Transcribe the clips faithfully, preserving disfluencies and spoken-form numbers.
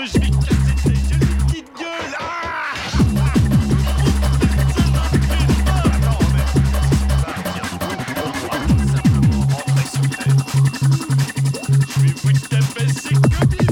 gueule, je vais casser ta gueule, petite gueule. Ah Attends, mais ça peut simplement rentrer sous terre. Je vais vous taper ses copines.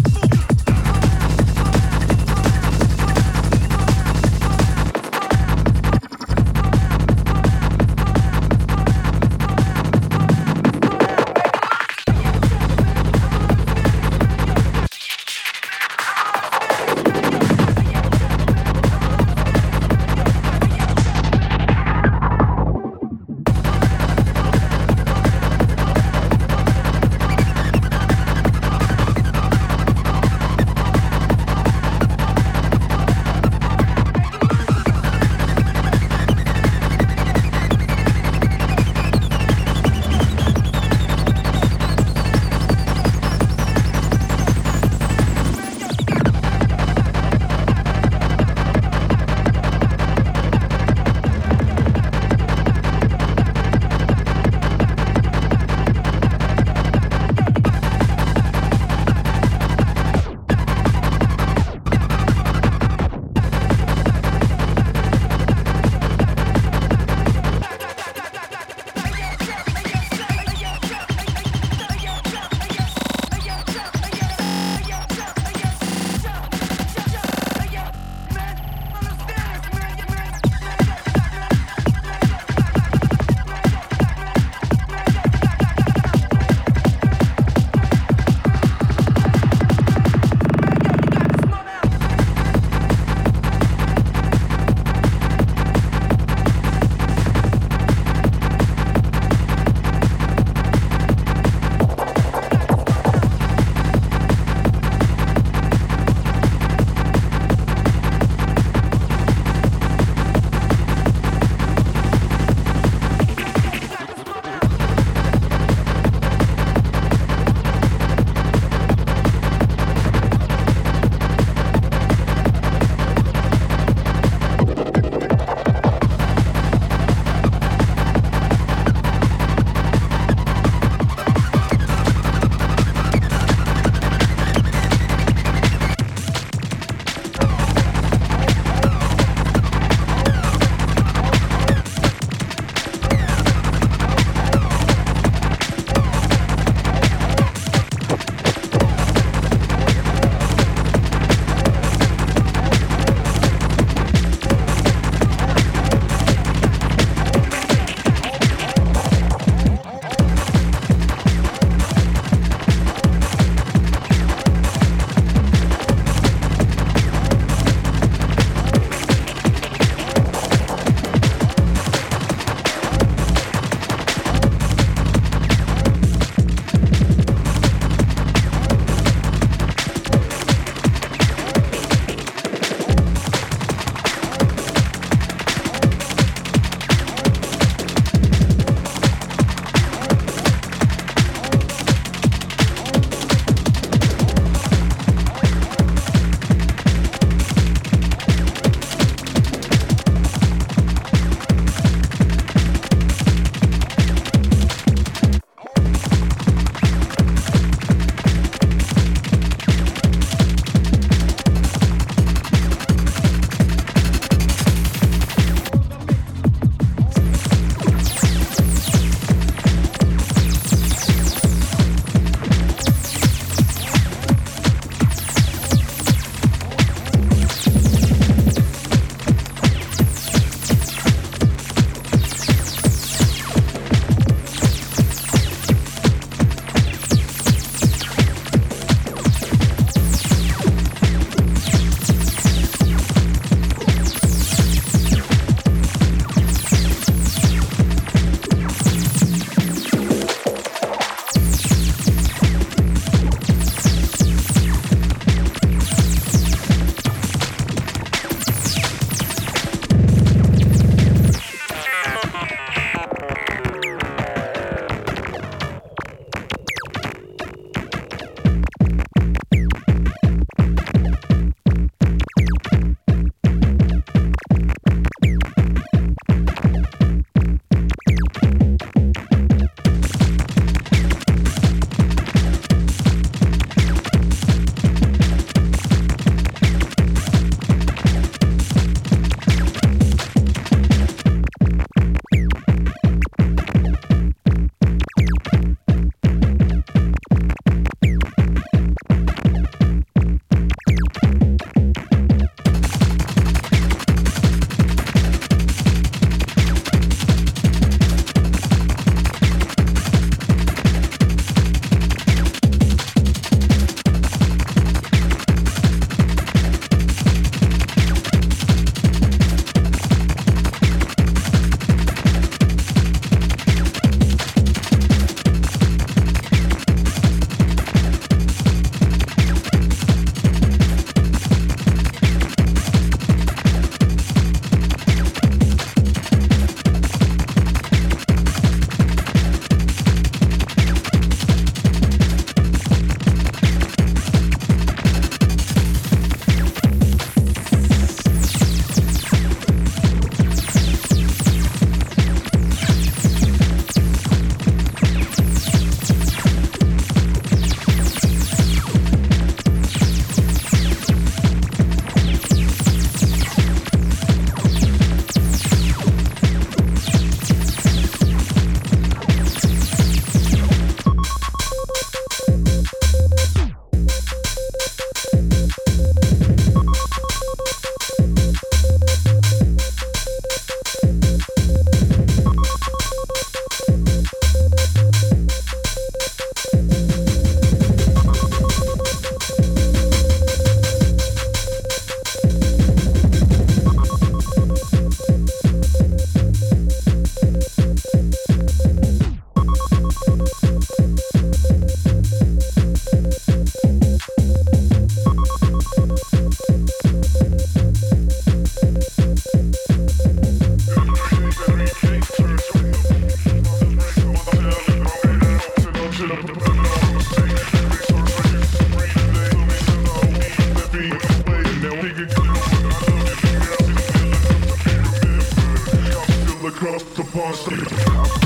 across the pond.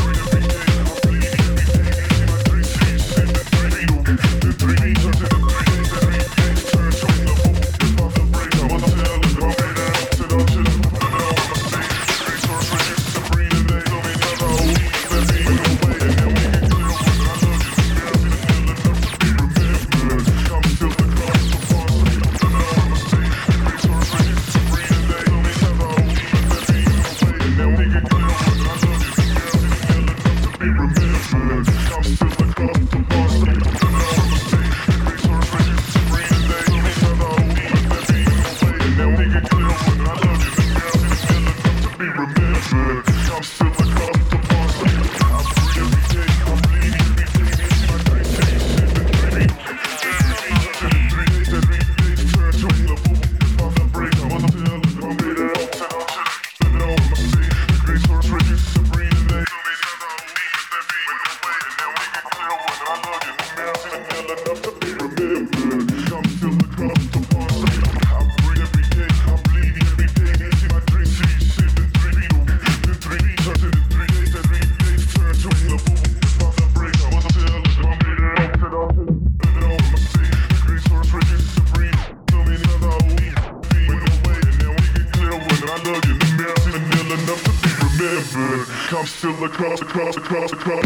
I'm still across, across, across, across.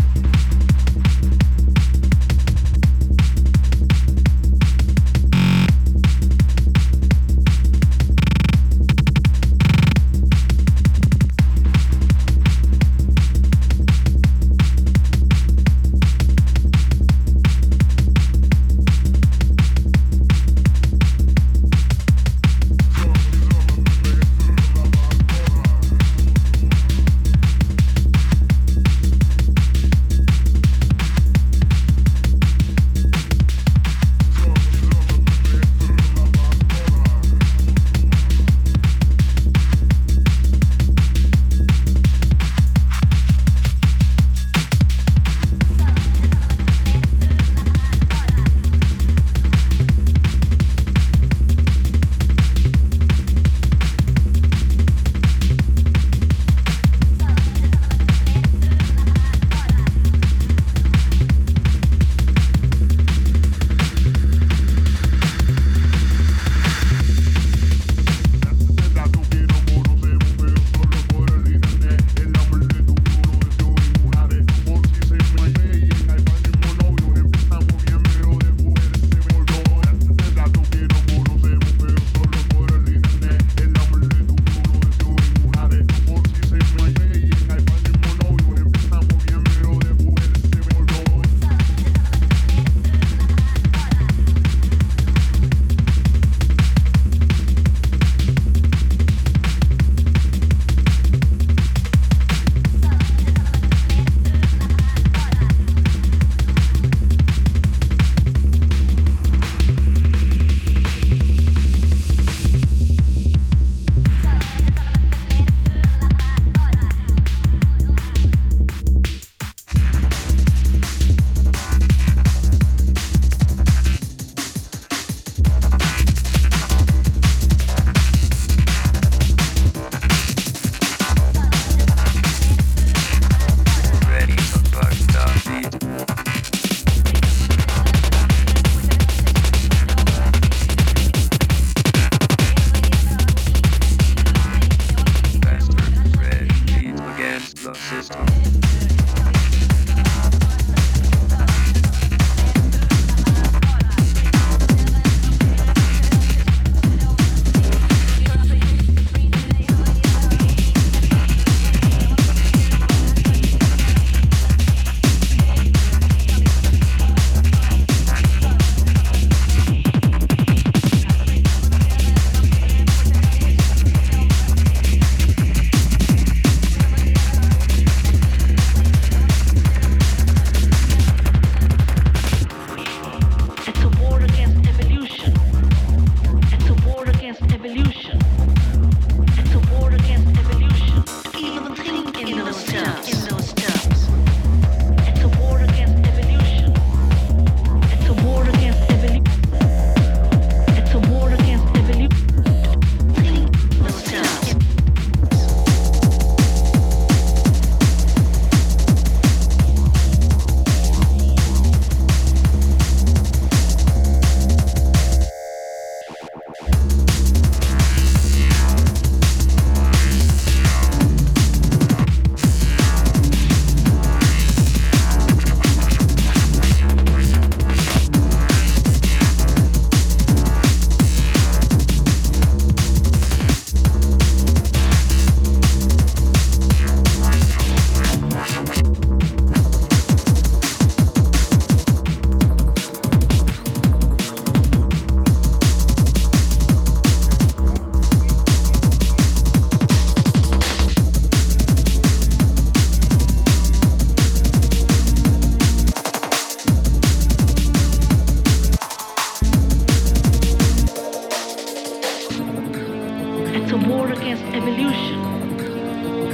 It's a war against evolution.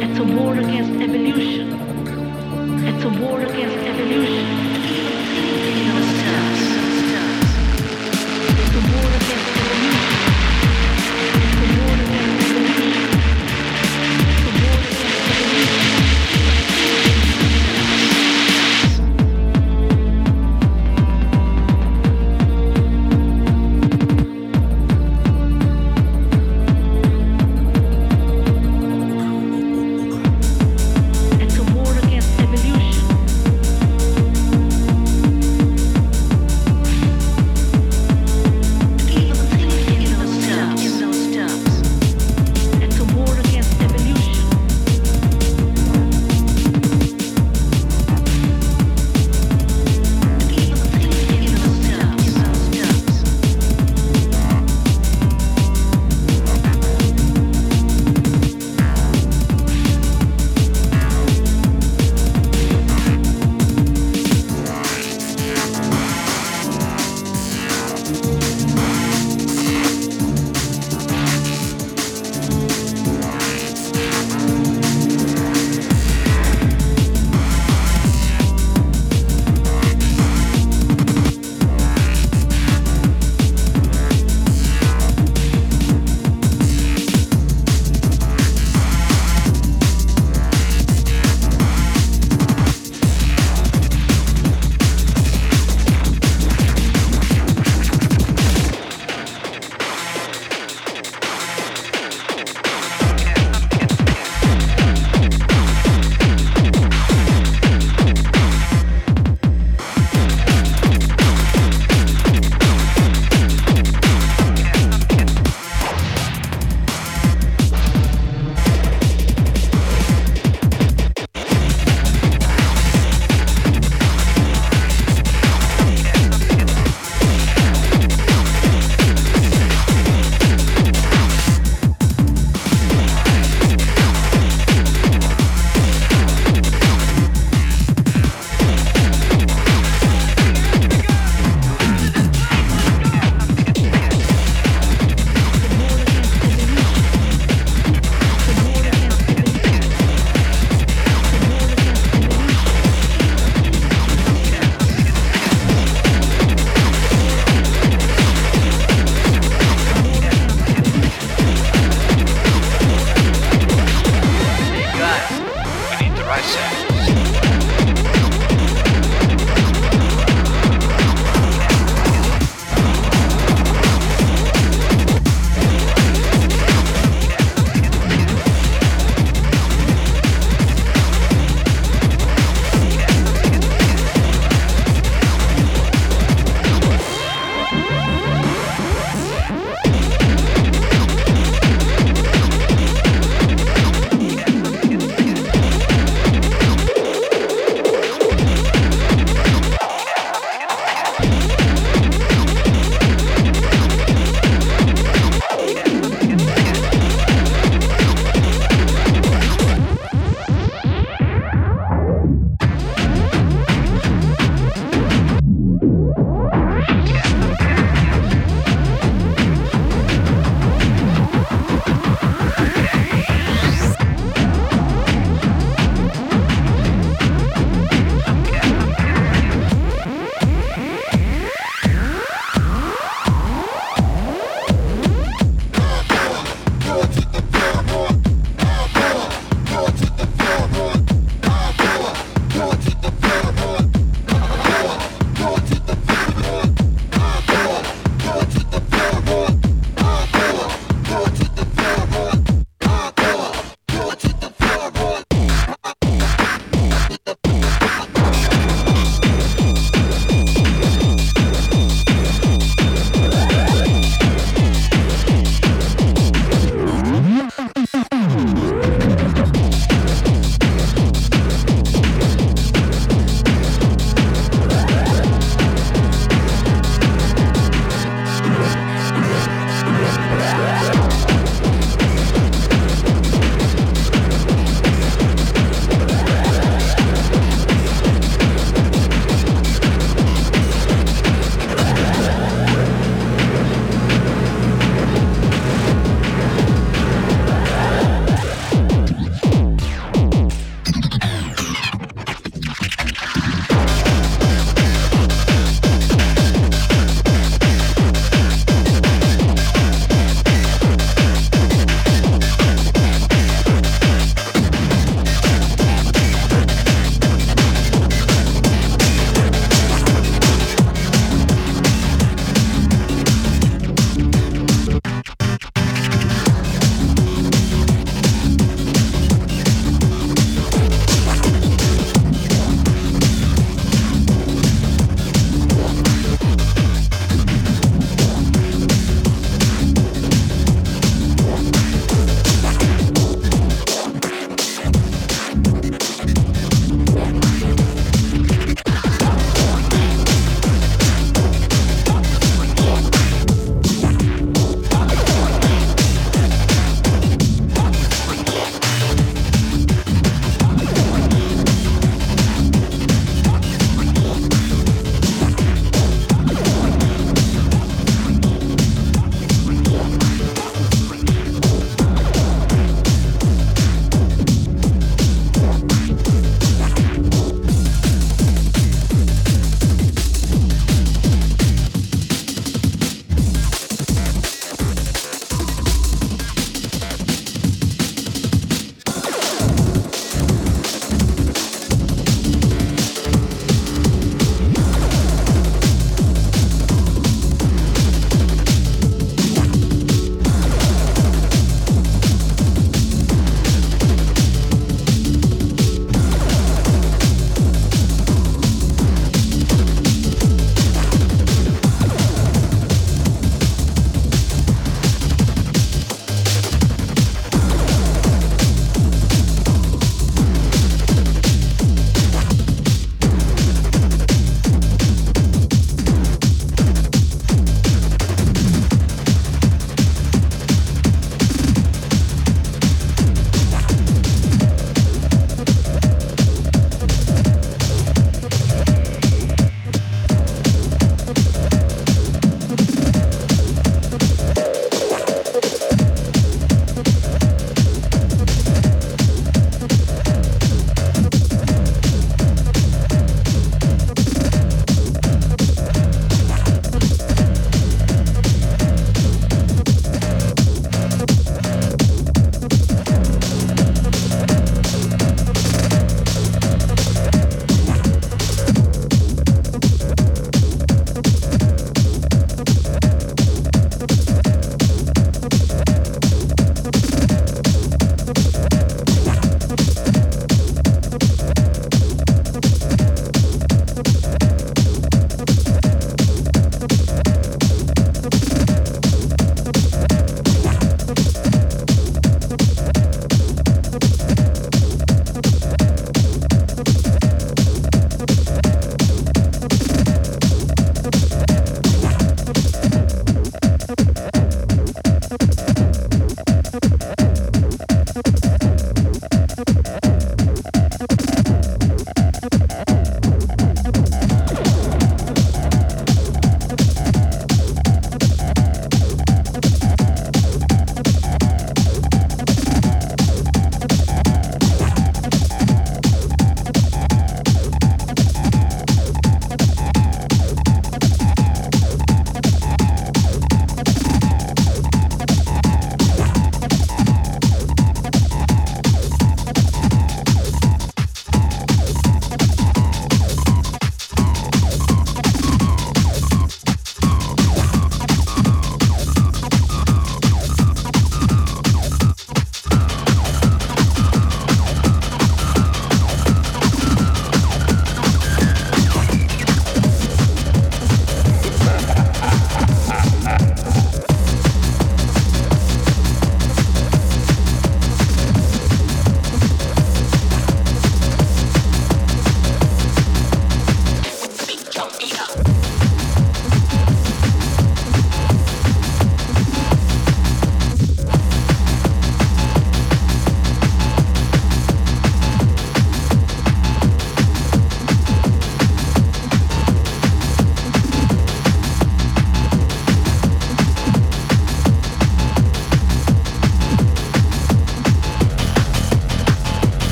It's a war against evolution. It's a war against evolution. In yourselves. It's a war against evolution. It's a war against evolution. It's a war against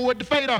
down with the fader.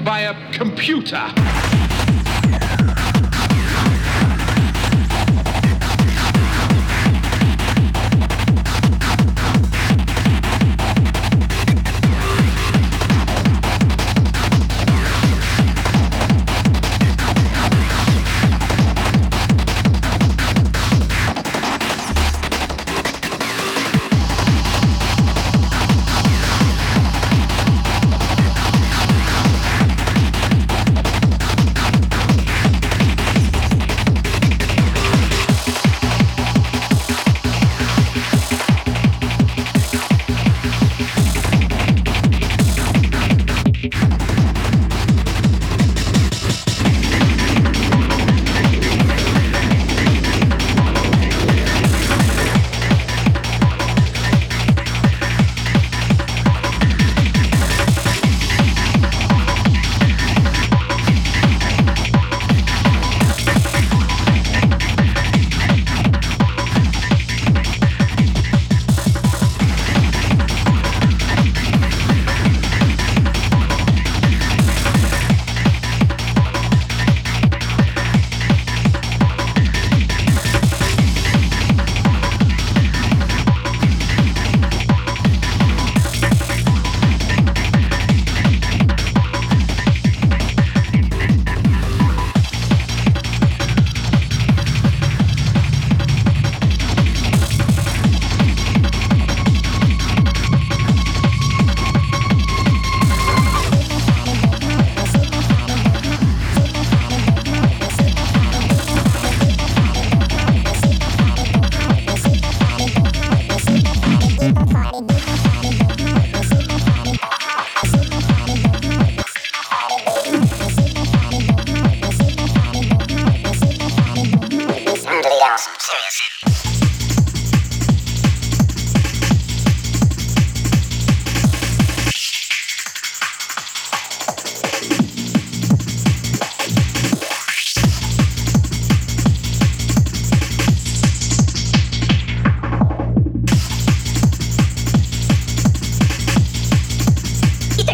programmed by a computer.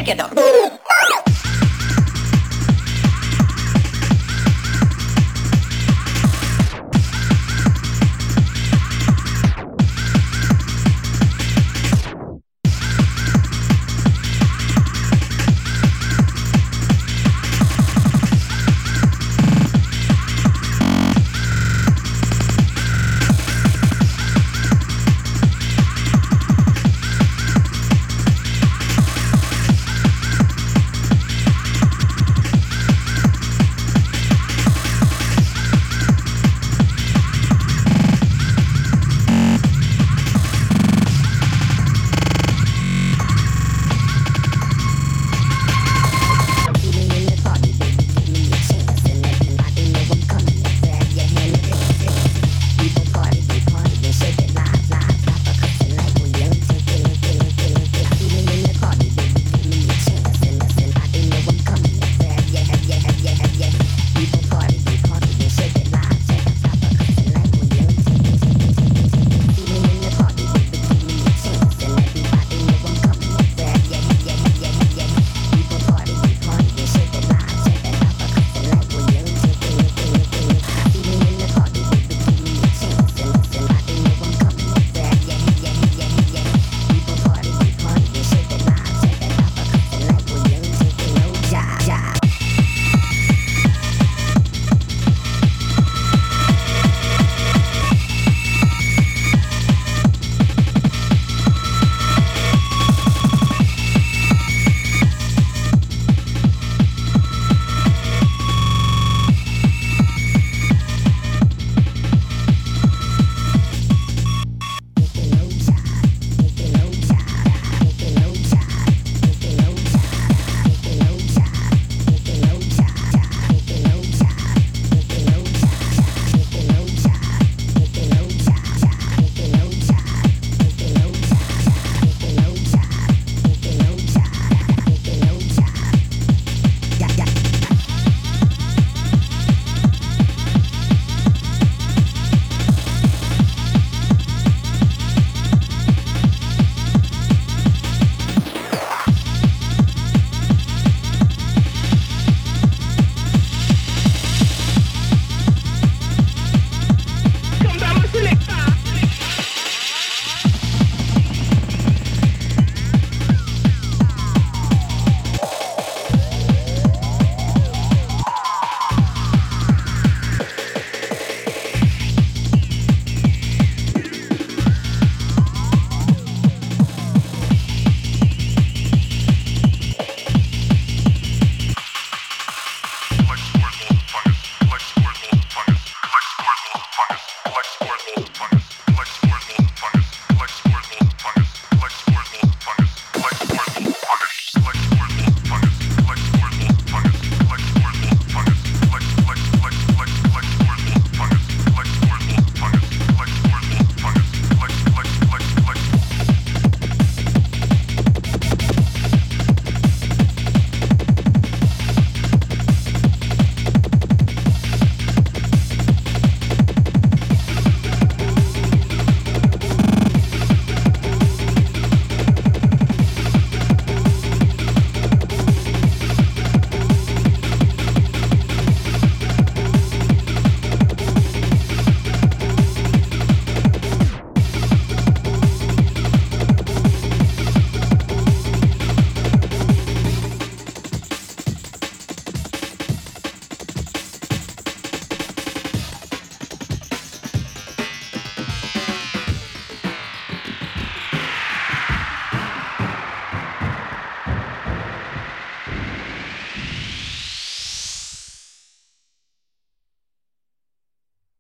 Get up.